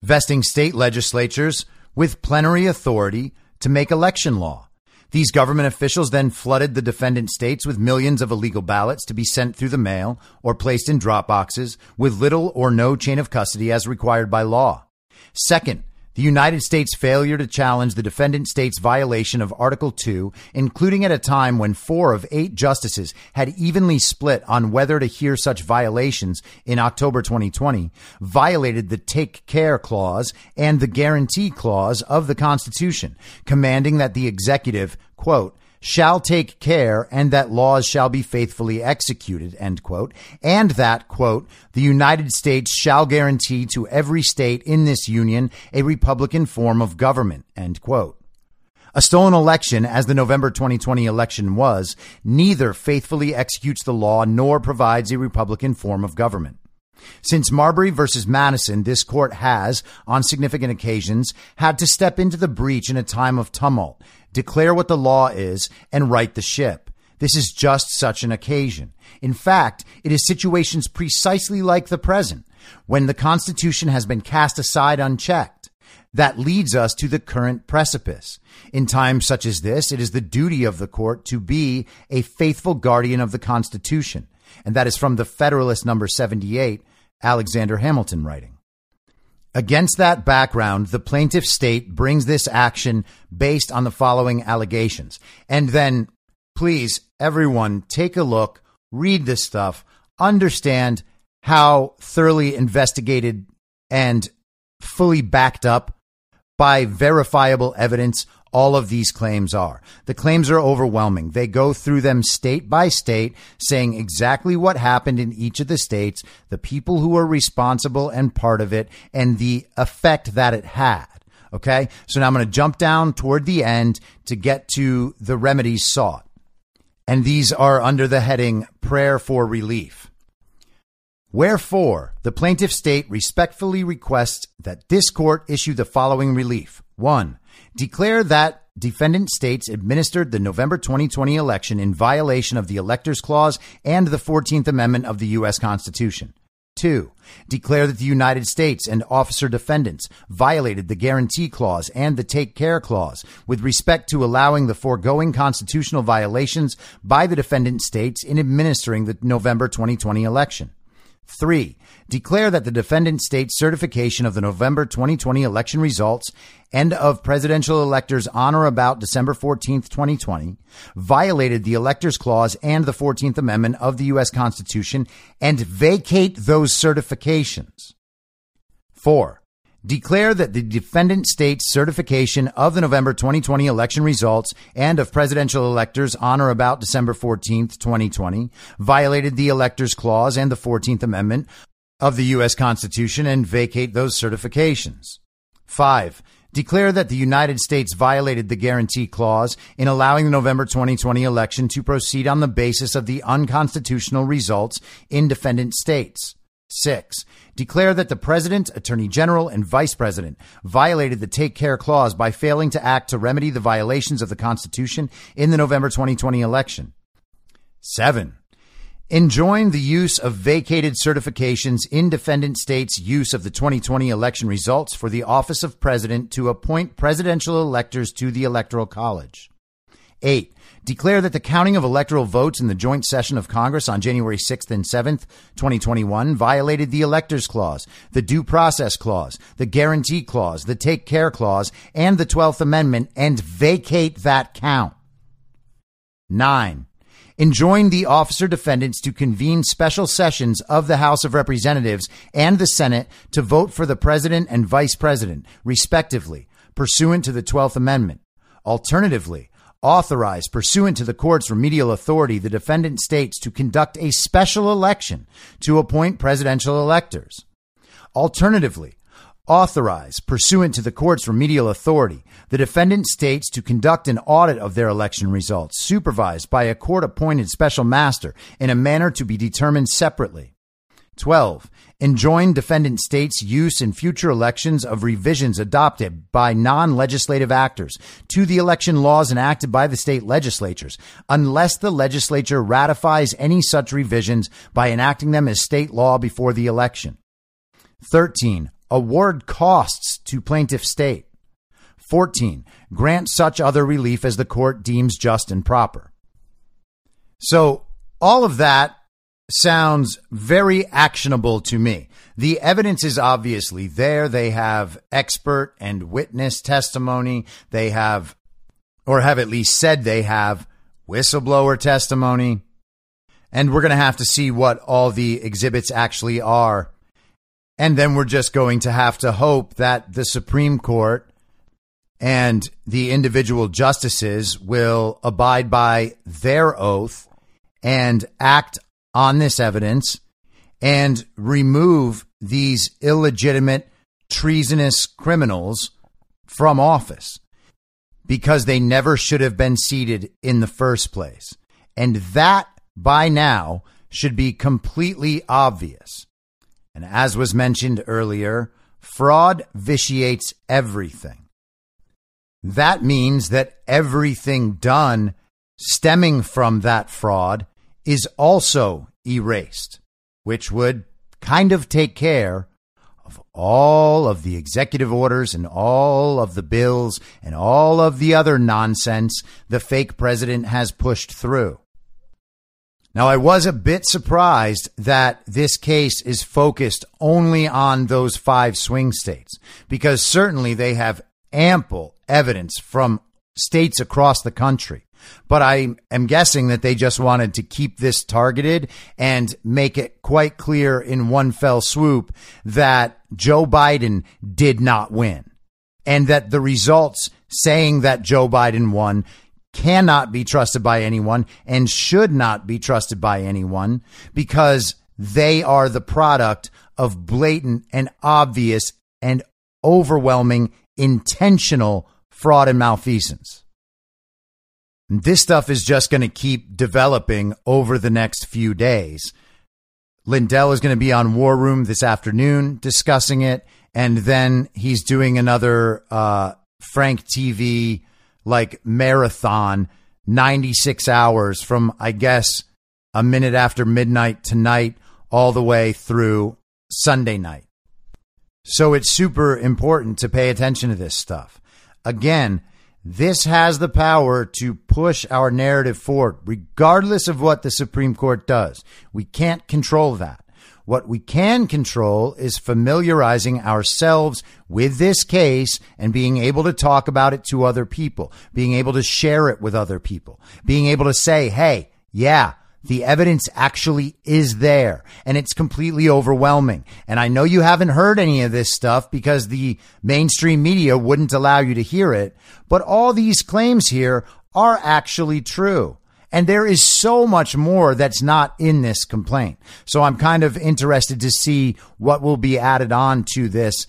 vesting state legislatures with plenary authority to make election law. These government officials then flooded the defendant states with millions of illegal ballots to be sent through the mail or placed in drop boxes with little or no chain of custody as required by law. Second, the United States' failure to challenge the defendant state's violation of Article 2, including at a time when 4 of 8 justices had evenly split on whether to hear such violations in October 2020, violated the Take Care Clause and the Guarantee Clause of the Constitution, commanding that the executive, quote, shall take care and that laws shall be faithfully executed, end quote, and that, quote, the United States shall guarantee to every state in this union a republican form of government, end quote. A stolen election, as the November 2020 election was, neither faithfully executes the law nor provides a republican form of government. Since Marbury versus Madison, this court has, on significant occasions, had to step into the breach in a time of tumult, declare what the law is, and right the ship. This is just such an occasion. In fact, it is situations precisely like the present, when the Constitution has been cast aside unchecked. That leads us to the current precipice. In times such as this, it is the duty of the court to be a faithful guardian of the Constitution. And that is from the Federalist number 78, Alexander Hamilton writing. Against that background, the plaintiff state brings this action based on the following allegations. And then, please, everyone, take a look, read this stuff, understand how thoroughly investigated and fully backed up by verifiable evidence all of these claims are. The claims are overwhelming. They go through them state by state, saying exactly what happened in each of the states, the people who were responsible and part of it, and the effect that it had. OK, so now I'm going to jump down toward the end to get to the remedies sought. And these are under the heading Prayer for Relief. Wherefore, the plaintiff state respectfully requests that this court issue the following relief. 1. Declare that defendant states administered the November 2020 election in violation of the Electors Clause and the 14th Amendment of the U.S. Constitution. 2. Declare that the United States and officer defendants violated the Guarantee Clause and the Take Care Clause with respect to allowing the foregoing constitutional violations by the defendant states in administering the November 2020 election. 3. Declare that the defendant state certification of the November 2020 election results and of presidential electors on or about December 14th, 2020, violated the Electors Clause and the 14th Amendment of the U.S. Constitution and vacate those certifications. 4. Declare that the defendant state's certification of the November 2020 election results and of presidential electors on or about December 14th, 2020, violated the Electors Clause and the 14th Amendment of the U.S. Constitution and vacate those certifications. 5. Declare that the United States violated the Guarantee Clause in allowing the November 2020 election to proceed on the basis of the unconstitutional results in defendant states. 6. Declare that the president, attorney general, and vice president violated the Take Care Clause by failing to act to remedy the violations of the Constitution in the November 2020 election. 7. Enjoin the use of vacated certifications in defendant states' use of the 2020 election results for the office of president to appoint presidential electors to the Electoral College. 8. Declare that the counting of electoral votes in the joint session of Congress on January 6th and 7th, 2021, violated the Electors Clause, the Due Process Clause, the Guarantee Clause, the Take Care Clause, and the 12th Amendment, and vacate that count. 9. Enjoin the officer defendants to convene special sessions of the House of Representatives and the Senate to vote for the president and vice president, respectively, pursuant to the 12th Amendment. Alternatively, authorize, pursuant to the court's remedial authority, the defendant states to conduct a special election to appoint presidential electors. Alternatively, authorize, pursuant to the court's remedial authority, the defendant states to conduct an audit of their election results, supervised by a court-appointed special master in a manner to be determined separately. 12. Enjoin defendant states' use in future elections of revisions adopted by non-legislative actors to the election laws enacted by the state legislatures, unless the legislature ratifies any such revisions by enacting them as state law before the election. 13. Award costs to plaintiff state. 14. Grant such other relief as the court deems just and proper. So all of that sounds very actionable to me. The evidence is obviously there. They have expert and witness testimony. They have, or have at least said they have, whistleblower testimony. And we're going to have to see what all the exhibits actually are. And then we're just going to have to hope that the Supreme Court and the individual justices will abide by their oath and act on this evidence and remove these illegitimate, treasonous criminals from office, because they never should have been seated in the first place. And that by now should be completely obvious. And as was mentioned earlier, fraud vitiates everything. That means that everything done stemming from that fraud is also erased, which would kind of take care of all of the executive orders and all of the bills and all of the other nonsense the fake president has pushed through. Now, I was a bit surprised that this case is focused only on those 5 swing states, because certainly they have ample evidence from states across the country. But I am guessing that they just wanted to keep this targeted and make it quite clear in one fell swoop that Joe Biden did not win, and that the results saying that Joe Biden won cannot be trusted by anyone and should not be trusted by anyone, because they are the product of blatant and obvious and overwhelming intentional fraud and malfeasance. And this stuff is just going to keep developing over the next few days. Lindell is going to be on War Room this afternoon discussing it, and then he's doing another Frank TV like marathon, 96 hours from, I guess, a minute after midnight tonight all the way through Sunday night. So it's super important to pay attention to this stuff. Again, this has the power to push our narrative forward, regardless of what the Supreme Court does. We can't control that. What we can control is familiarizing ourselves with this case and being able to talk about it to other people, being able to share it with other people, being able to say, hey, yeah, the evidence actually is there and it's completely overwhelming. And I know you haven't heard any of this stuff because the mainstream media wouldn't allow you to hear it, but all these claims here are actually true. And there is so much more that's not in this complaint. So I'm kind of interested to see what will be added on to this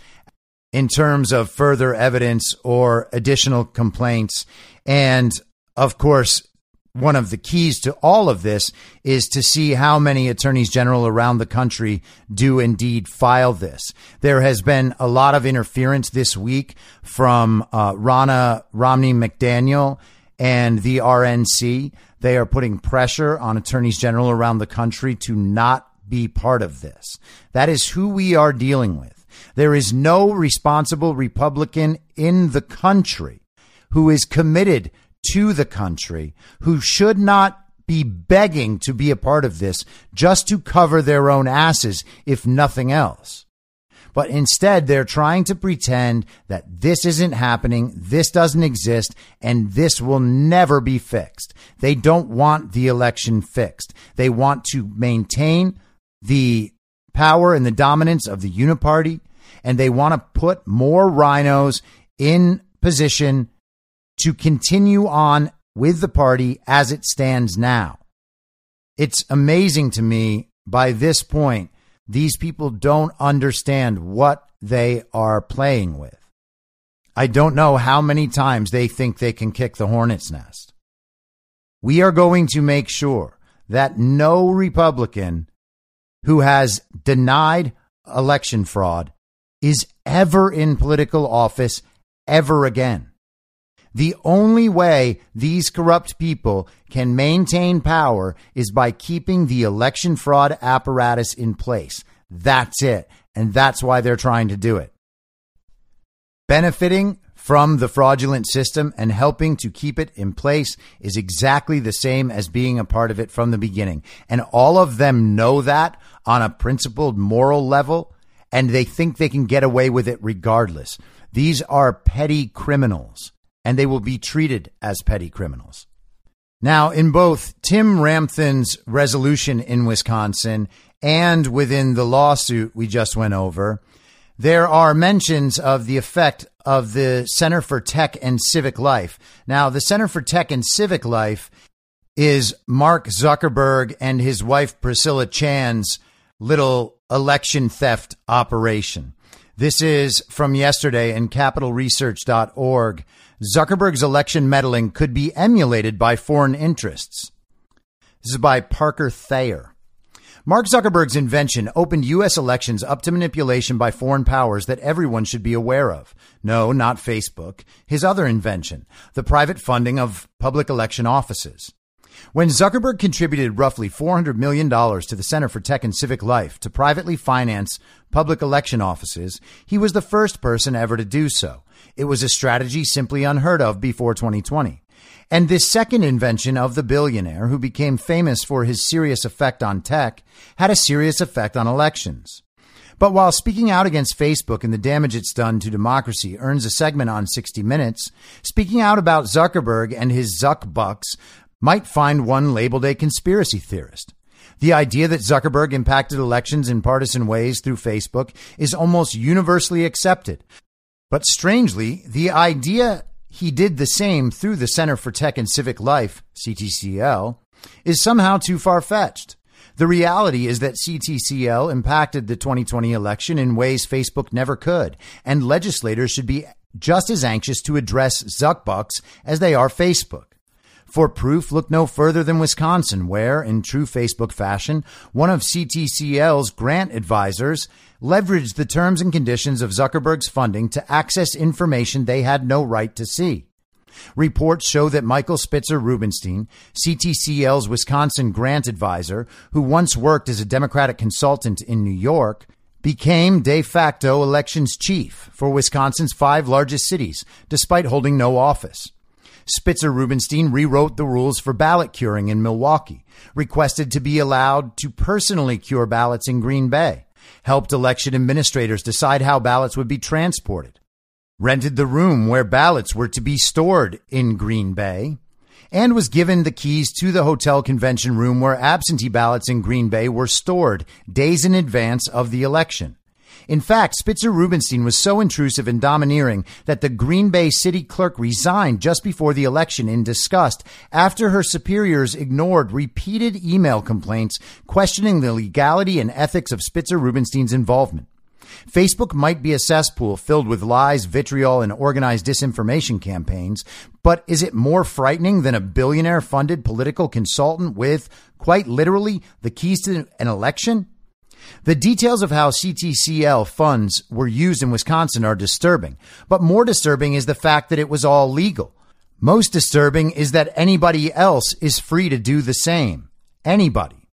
in terms of further evidence or additional complaints. And of course, one of the keys to all of this is to see how many attorneys general around the country do indeed file this. There has been a lot of interference this week from Ronna Romney McDaniel and the RNC. They are putting pressure on attorneys general around the country to not be part of this. That is who we are dealing with. There is no responsible Republican in the country who is committed to the country who should not be begging to be a part of this just to cover their own asses, if nothing else. But instead, they're trying to pretend that this isn't happening, this doesn't exist, and this will never be fixed. They don't want the election fixed. They want to maintain the power and the dominance of the uniparty, and they want to put more rhinos in position to continue on with the party as it stands now. It's amazing to me by this point These people don't understand what they are playing with. I don't know how many times they think they can kick the hornet's nest. We are going to make sure that no Republican who has denied election fraud is ever in political office ever again. The only way these corrupt people can maintain power is by keeping the election fraud apparatus in place. That's it. And that's why they're trying to do it. Benefiting from the fraudulent system and helping to keep it in place is exactly the same as being a part of it from the beginning. And all of them know that on a principled moral level, and they think they can get away with it regardless. These are petty criminals, and they will be treated as petty criminals. Now, in both Tim Ramthan's resolution in Wisconsin and within the lawsuit we just went over, there are mentions of the effect of the Center for Tech and Civic Life. Now, the Center for Tech and Civic Life is Mark Zuckerberg and his wife Priscilla Chan's little election theft operation. This is from yesterday in capitalresearch.org. Zuckerberg's election meddling could be emulated by foreign interests. This is by Parker Thayer. Mark Zuckerberg's invention opened U.S. elections up to manipulation by foreign powers that everyone should be aware of. No, not Facebook. His other invention, the private funding of public election offices. When Zuckerberg contributed roughly $400 million to the Center for Tech and Civic Life to privately finance public election offices, he was the first person ever to do so. It was a strategy simply unheard of before 2020. And this second invention of the billionaire, who became famous for his serious effect on tech, had a serious effect on elections. But while speaking out against Facebook and the damage it's done to democracy earns a segment on 60 Minutes, speaking out about Zuckerberg and his Zuck bucks might find one labeled a conspiracy theorist. The idea that Zuckerberg impacted elections in partisan ways through Facebook is almost universally accepted. But strangely, the idea he did the same through the Center for Tech and Civic Life, CTCL, is somehow too far-fetched. The reality is that CTCL impacted the 2020 election in ways Facebook never could, and legislators should be just as anxious to address Zuckbucks as they are Facebook. For proof, look no further than Wisconsin, where, in true Facebook fashion, one of CTCL's grant advisors leveraged the terms and conditions of Zuckerberg's funding to access information they had no right to see. Reports show that Michael Spitzer Rubinstein, CTCL's Wisconsin grant advisor, who once worked as a Democratic consultant in New York, became de facto elections chief for Wisconsin's 5 largest cities, despite holding no office. Spitzer Rubinstein rewrote the rules for ballot curing in Milwaukee, requested to be allowed to personally cure ballots in Green Bay, helped election administrators decide how ballots would be transported, rented the room where ballots were to be stored in Green Bay, and was given the keys to the hotel convention room where absentee ballots in Green Bay were stored days in advance of the election. In fact, Spitzer Rubinstein was so intrusive and domineering that the Green Bay city clerk resigned just before the election in disgust after her superiors ignored repeated email complaints questioning the legality and ethics of Spitzer Rubinstein's involvement. Facebook might be a cesspool filled with lies, vitriol, and organized disinformation campaigns, but is it more frightening than a billionaire-funded political consultant with, quite literally, the keys to an election? The details of how CTCL funds were used in Wisconsin are disturbing, but more disturbing is the fact that it was all legal. Most disturbing is that anybody else is free to do the same. Anybody.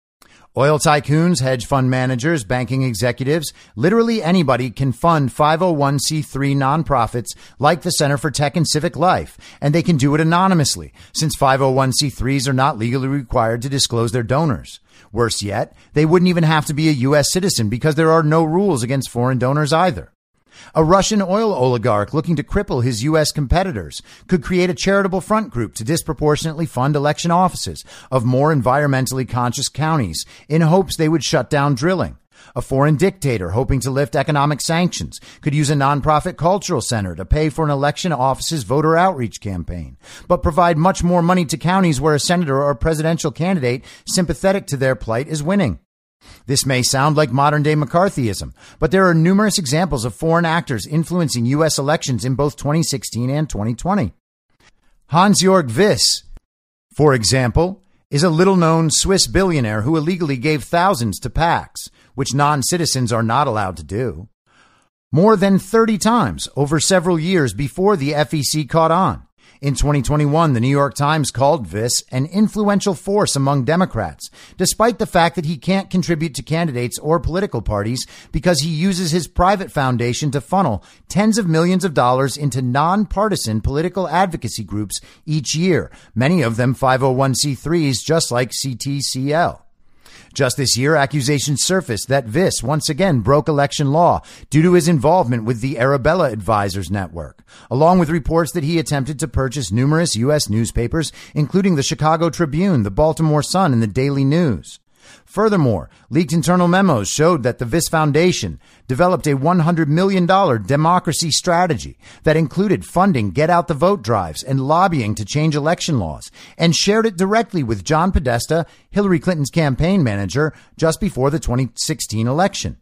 Oil tycoons, hedge fund managers, banking executives, literally anybody can fund 501c3 nonprofits like the Center for Tech and Civic Life, and they can do it anonymously, since 501c3s are not legally required to disclose their donors. Worse yet, they wouldn't even have to be a U.S. citizen because there are no rules against foreign donors either. A Russian oil oligarch looking to cripple his U.S. competitors could create a charitable front group to disproportionately fund election offices of more environmentally conscious counties in hopes they would shut down drilling. A foreign dictator hoping to lift economic sanctions could use a nonprofit cultural center to pay for an election office's voter outreach campaign, but provide much more money to counties where a senator or presidential candidate sympathetic to their plight is winning. This may sound like modern-day McCarthyism, but there are numerous examples of foreign actors influencing U.S. elections in both 2016 and 2020. Hans-Jörg Wyss, for example, is a little-known Swiss billionaire who illegally gave thousands to PACs, which non-citizens are not allowed to do, more than 30 times over several years before the FEC caught on. In 2021, the New York Times called Wyss an influential force among Democrats, despite the fact that he can't contribute to candidates or political parties because he uses his private foundation to funnel tens of millions of dollars into nonpartisan political advocacy groups each year, many of them 501c3s, just like CTCL. Just this year, accusations surfaced that Wyss once again broke election law due to his involvement with the Arabella Advisors Network, along with reports that he attempted to purchase numerous U.S. newspapers, including the Chicago Tribune, the Baltimore Sun, and the Daily News. Furthermore, leaked internal memos showed that the Wyss Foundation developed a $100 million democracy strategy that included funding get-out-the-vote drives and lobbying to change election laws, and shared it directly with John Podesta, Hillary Clinton's campaign manager, just before the 2016 election.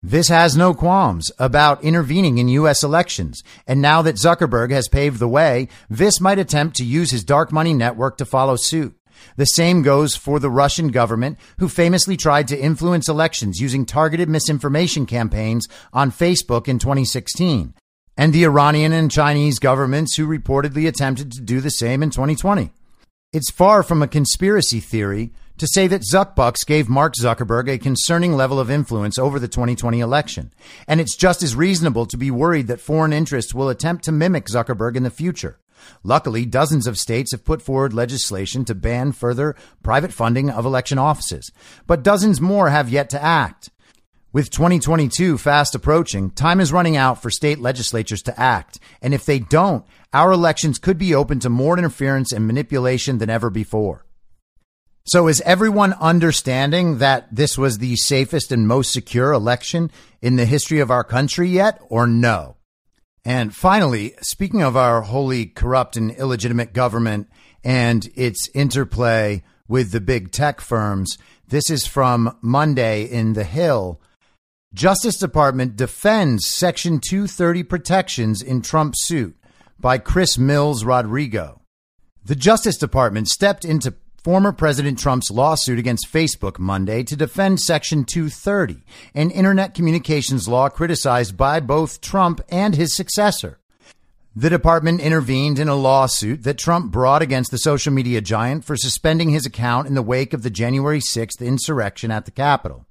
This has no qualms about intervening in U.S. elections, and now that Zuckerberg has paved the way, Wyss might attempt to use his dark money network to follow suit. The same goes for the Russian government, who famously tried to influence elections using targeted misinformation campaigns on Facebook in 2016, and the Iranian and Chinese governments who reportedly attempted to do the same in 2020. It's far from a conspiracy theory to say that Zuckbucks gave Mark Zuckerberg a concerning level of influence over the 2020 election, and it's just as reasonable to be worried that foreign interests will attempt to mimic Zuckerberg in the future. Luckily, dozens of states have put forward legislation to ban further private funding of election offices, but dozens more have yet to act. With 2022 fast approaching, time is running out for state legislatures to act, and if they don't, our elections could be open to more interference and manipulation than ever before. So is everyone understanding that this was the safest and most secure election in the history of our country yet, or no? And finally, speaking of our wholly corrupt and illegitimate government and its interplay with the big tech firms, this is from Monday in The Hill. Justice Department defends Section 230 protections in Trump suit by Chris Mills Rodrigo. The Justice Department stepped into former President Trump's lawsuit against Facebook Monday to defend Section 230, an internet communications law criticized by both Trump and his successor. The department intervened in a lawsuit that Trump brought against the social media giant for suspending his account in the wake of the January 6th insurrection at the Capitol.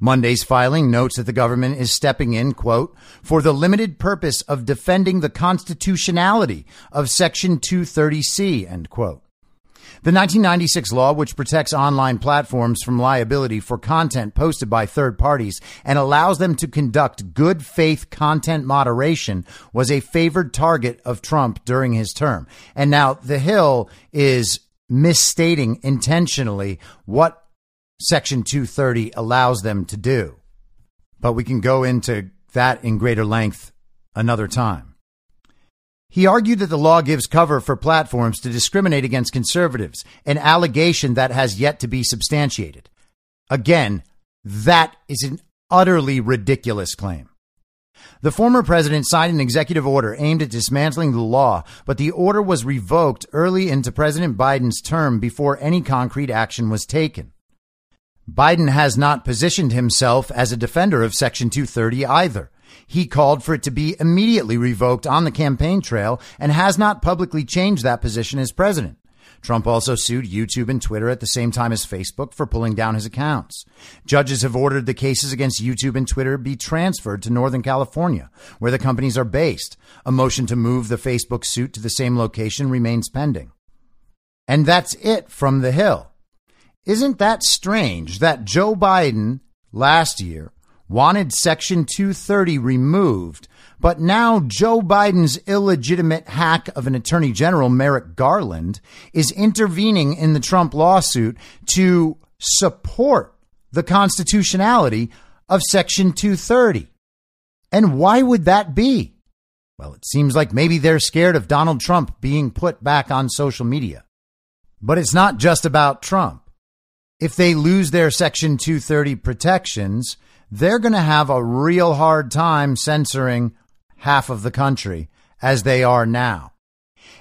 Monday's filing notes that the government is stepping in, quote, for the limited purpose of defending the constitutionality of Section 230C, end quote. The 1996 law, which protects online platforms from liability for content posted by third parties and allows them to conduct good faith content moderation, was a favored target of Trump during his term. And now The Hill is misstating intentionally what Section 230 allows them to do. But we can go into that in greater length another time. He argued that the law gives cover for platforms to discriminate against conservatives, an allegation that has yet to be substantiated. Again, that is an utterly ridiculous claim. The former president signed an executive order aimed at dismantling the law, but the order was revoked early into President Biden's term before any concrete action was taken. Biden has not positioned himself as a defender of Section 230 either. He called for it to be immediately revoked on the campaign trail and has not publicly changed that position as president. Trump also sued YouTube and Twitter at the same time as Facebook for pulling down his accounts. Judges have ordered the cases against YouTube and Twitter be transferred to Northern California, where the companies are based. A motion to move the Facebook suit to the same location remains pending. And that's it from The Hill. Isn't that strange that Joe Biden last year wanted Section 230 removed, but now Joe Biden's illegitimate hack of an attorney general, Merrick Garland, is intervening in the Trump lawsuit to support the constitutionality of Section 230. And why would that be? Well, it seems like maybe they're scared of Donald Trump being put back on social media. But it's not just about Trump. if they lose their Section 230 protections, they're going to have a real hard time censoring half of the country as they are now.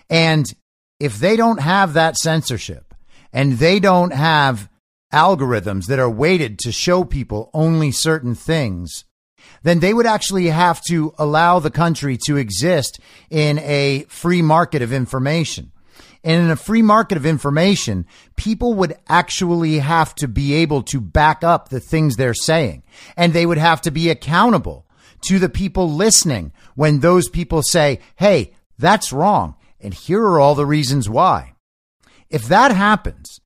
And if they don't have that censorship and they don't have algorithms that are weighted to show people only certain things, then they would actually have to allow the country to exist in a free market of information. And in a free market of information, people would actually have to be able to back up the things they're saying, and they would have to be accountable to the people listening when those people say, hey, that's wrong, and here are all the reasons why. If that happens,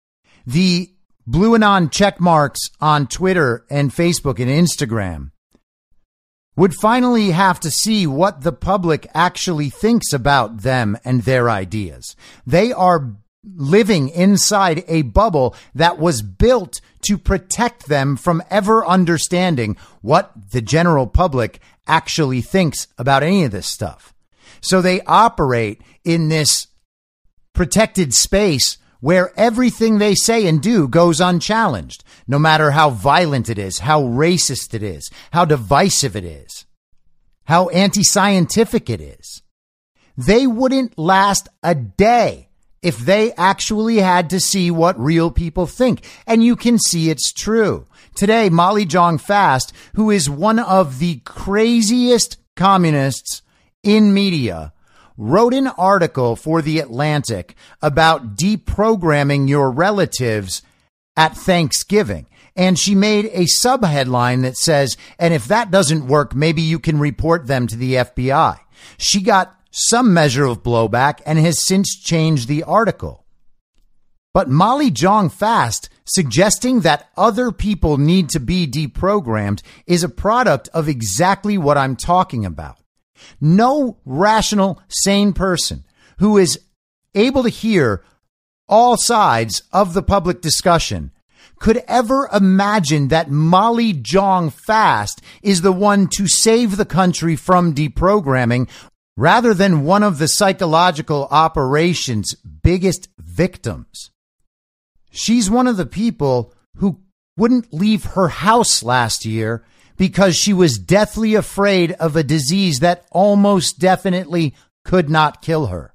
the blue anon check marks on Twitter and Facebook and Instagram would finally have to see what the public actually thinks about them and their ideas. They are living inside a bubble that was built to protect them from ever understanding what the general public actually thinks about any of this stuff. So they operate in this protected space where everything they say and do goes unchallenged, no matter how violent it is, how racist it is, how divisive it is, how anti-scientific it is. They wouldn't last a day if they actually had to see what real people think. And you can see it's true. Today, Molly Jong-Fast, who is one of the craziest communists in media, wrote an article for The Atlantic about deprogramming your relatives at Thanksgiving. And she made a subheadline that says, and if that doesn't work, maybe you can report them to the FBI. She got some measure of blowback and has since changed the article. But Molly Jong-Fast suggesting that other people need to be deprogrammed is a product of exactly what I'm talking about. No rational, sane person who is able to hear all sides of the public discussion could ever imagine that Molly Jong-Fast is the one to save the country from deprogramming rather than one of the psychological operation's biggest victims. She's one of the people who wouldn't leave her house last year because she was deathly afraid of a disease that almost definitely could not kill her.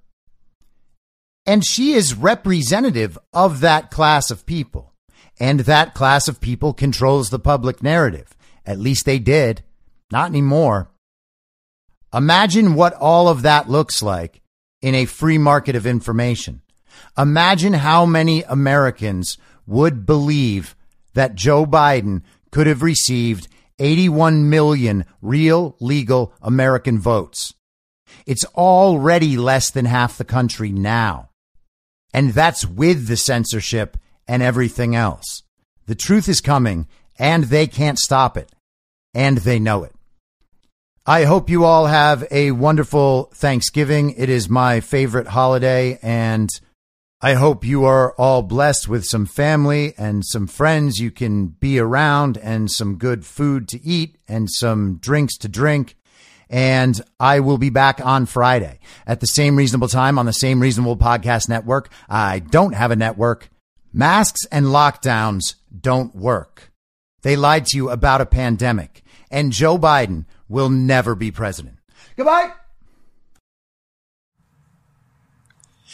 And she is representative of that class of people. And that class of people controls the public narrative. At least they did. Not anymore. Imagine what all of that looks like in a free market of information. Imagine how many Americans would believe that Joe Biden could have received 81 million real, legal American votes. It's already less than half the country now. And that's with the censorship and everything else. The truth is coming, and they can't stop it. And they know it. I hope you all have a wonderful Thanksgiving. It is my favorite holiday, and I hope you are all blessed with some family and some friends you can be around and some good food to eat and some drinks to drink. And I will be back on Friday at the same reasonable time on the same reasonable podcast network. I don't have a network. Masks and lockdowns don't work. They lied to you about a pandemic, and Joe Biden will never be president. Goodbye.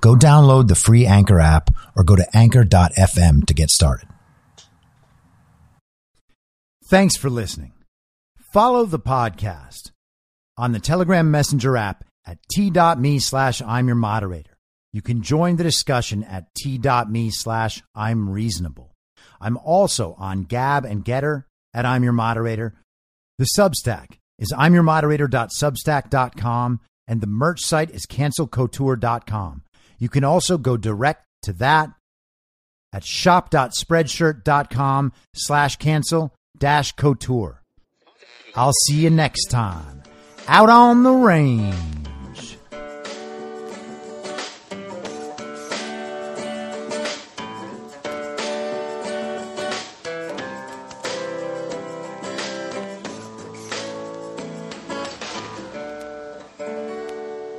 Go download the free Anchor app or go to anchor.fm to get started. Thanks for listening. Follow the podcast on the Telegram Messenger app at t.me/I'm your moderator. You can join the discussion at t.me/I'm reasonable. I'm also on Gab and Getter at I'm Your Moderator. The Substack is imyourmoderator.substack.com, and the merch site is cancelcouture.com. You can also go direct to that at shop.spreadshirt.com/cancel-couture. I'll see you next time. Out on the range.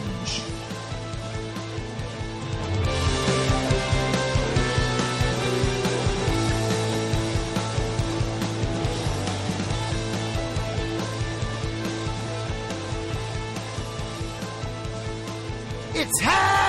It's happening!